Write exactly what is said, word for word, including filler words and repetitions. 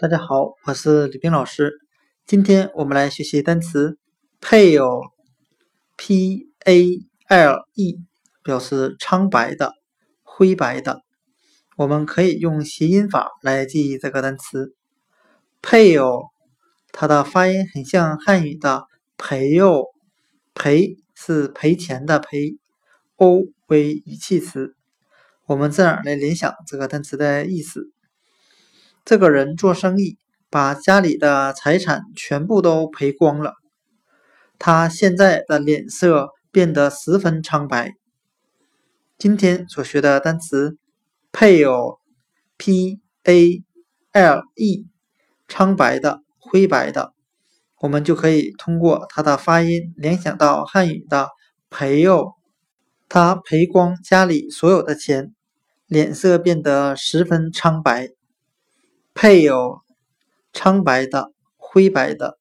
大家好，我是李冰老师。今天我们来学习单词配偶 P A L E， 表示苍白的、灰白的。我们可以用谐音法来记忆这个单词。配偶它的发音很像汉语的陪偶，陪是赔钱的陪，偶为语气词，我们自然来联想这个单词的意思。这个人做生意，把家里的财产全部都赔光了，他现在的脸色变得十分苍白。今天所学的单词配偶 P A L E， 苍白的、灰白的，我们就可以通过它的发音联想到汉语的陪偶，他赔光家里所有的钱，脸色变得十分苍白。配偶，苍白的、灰白的。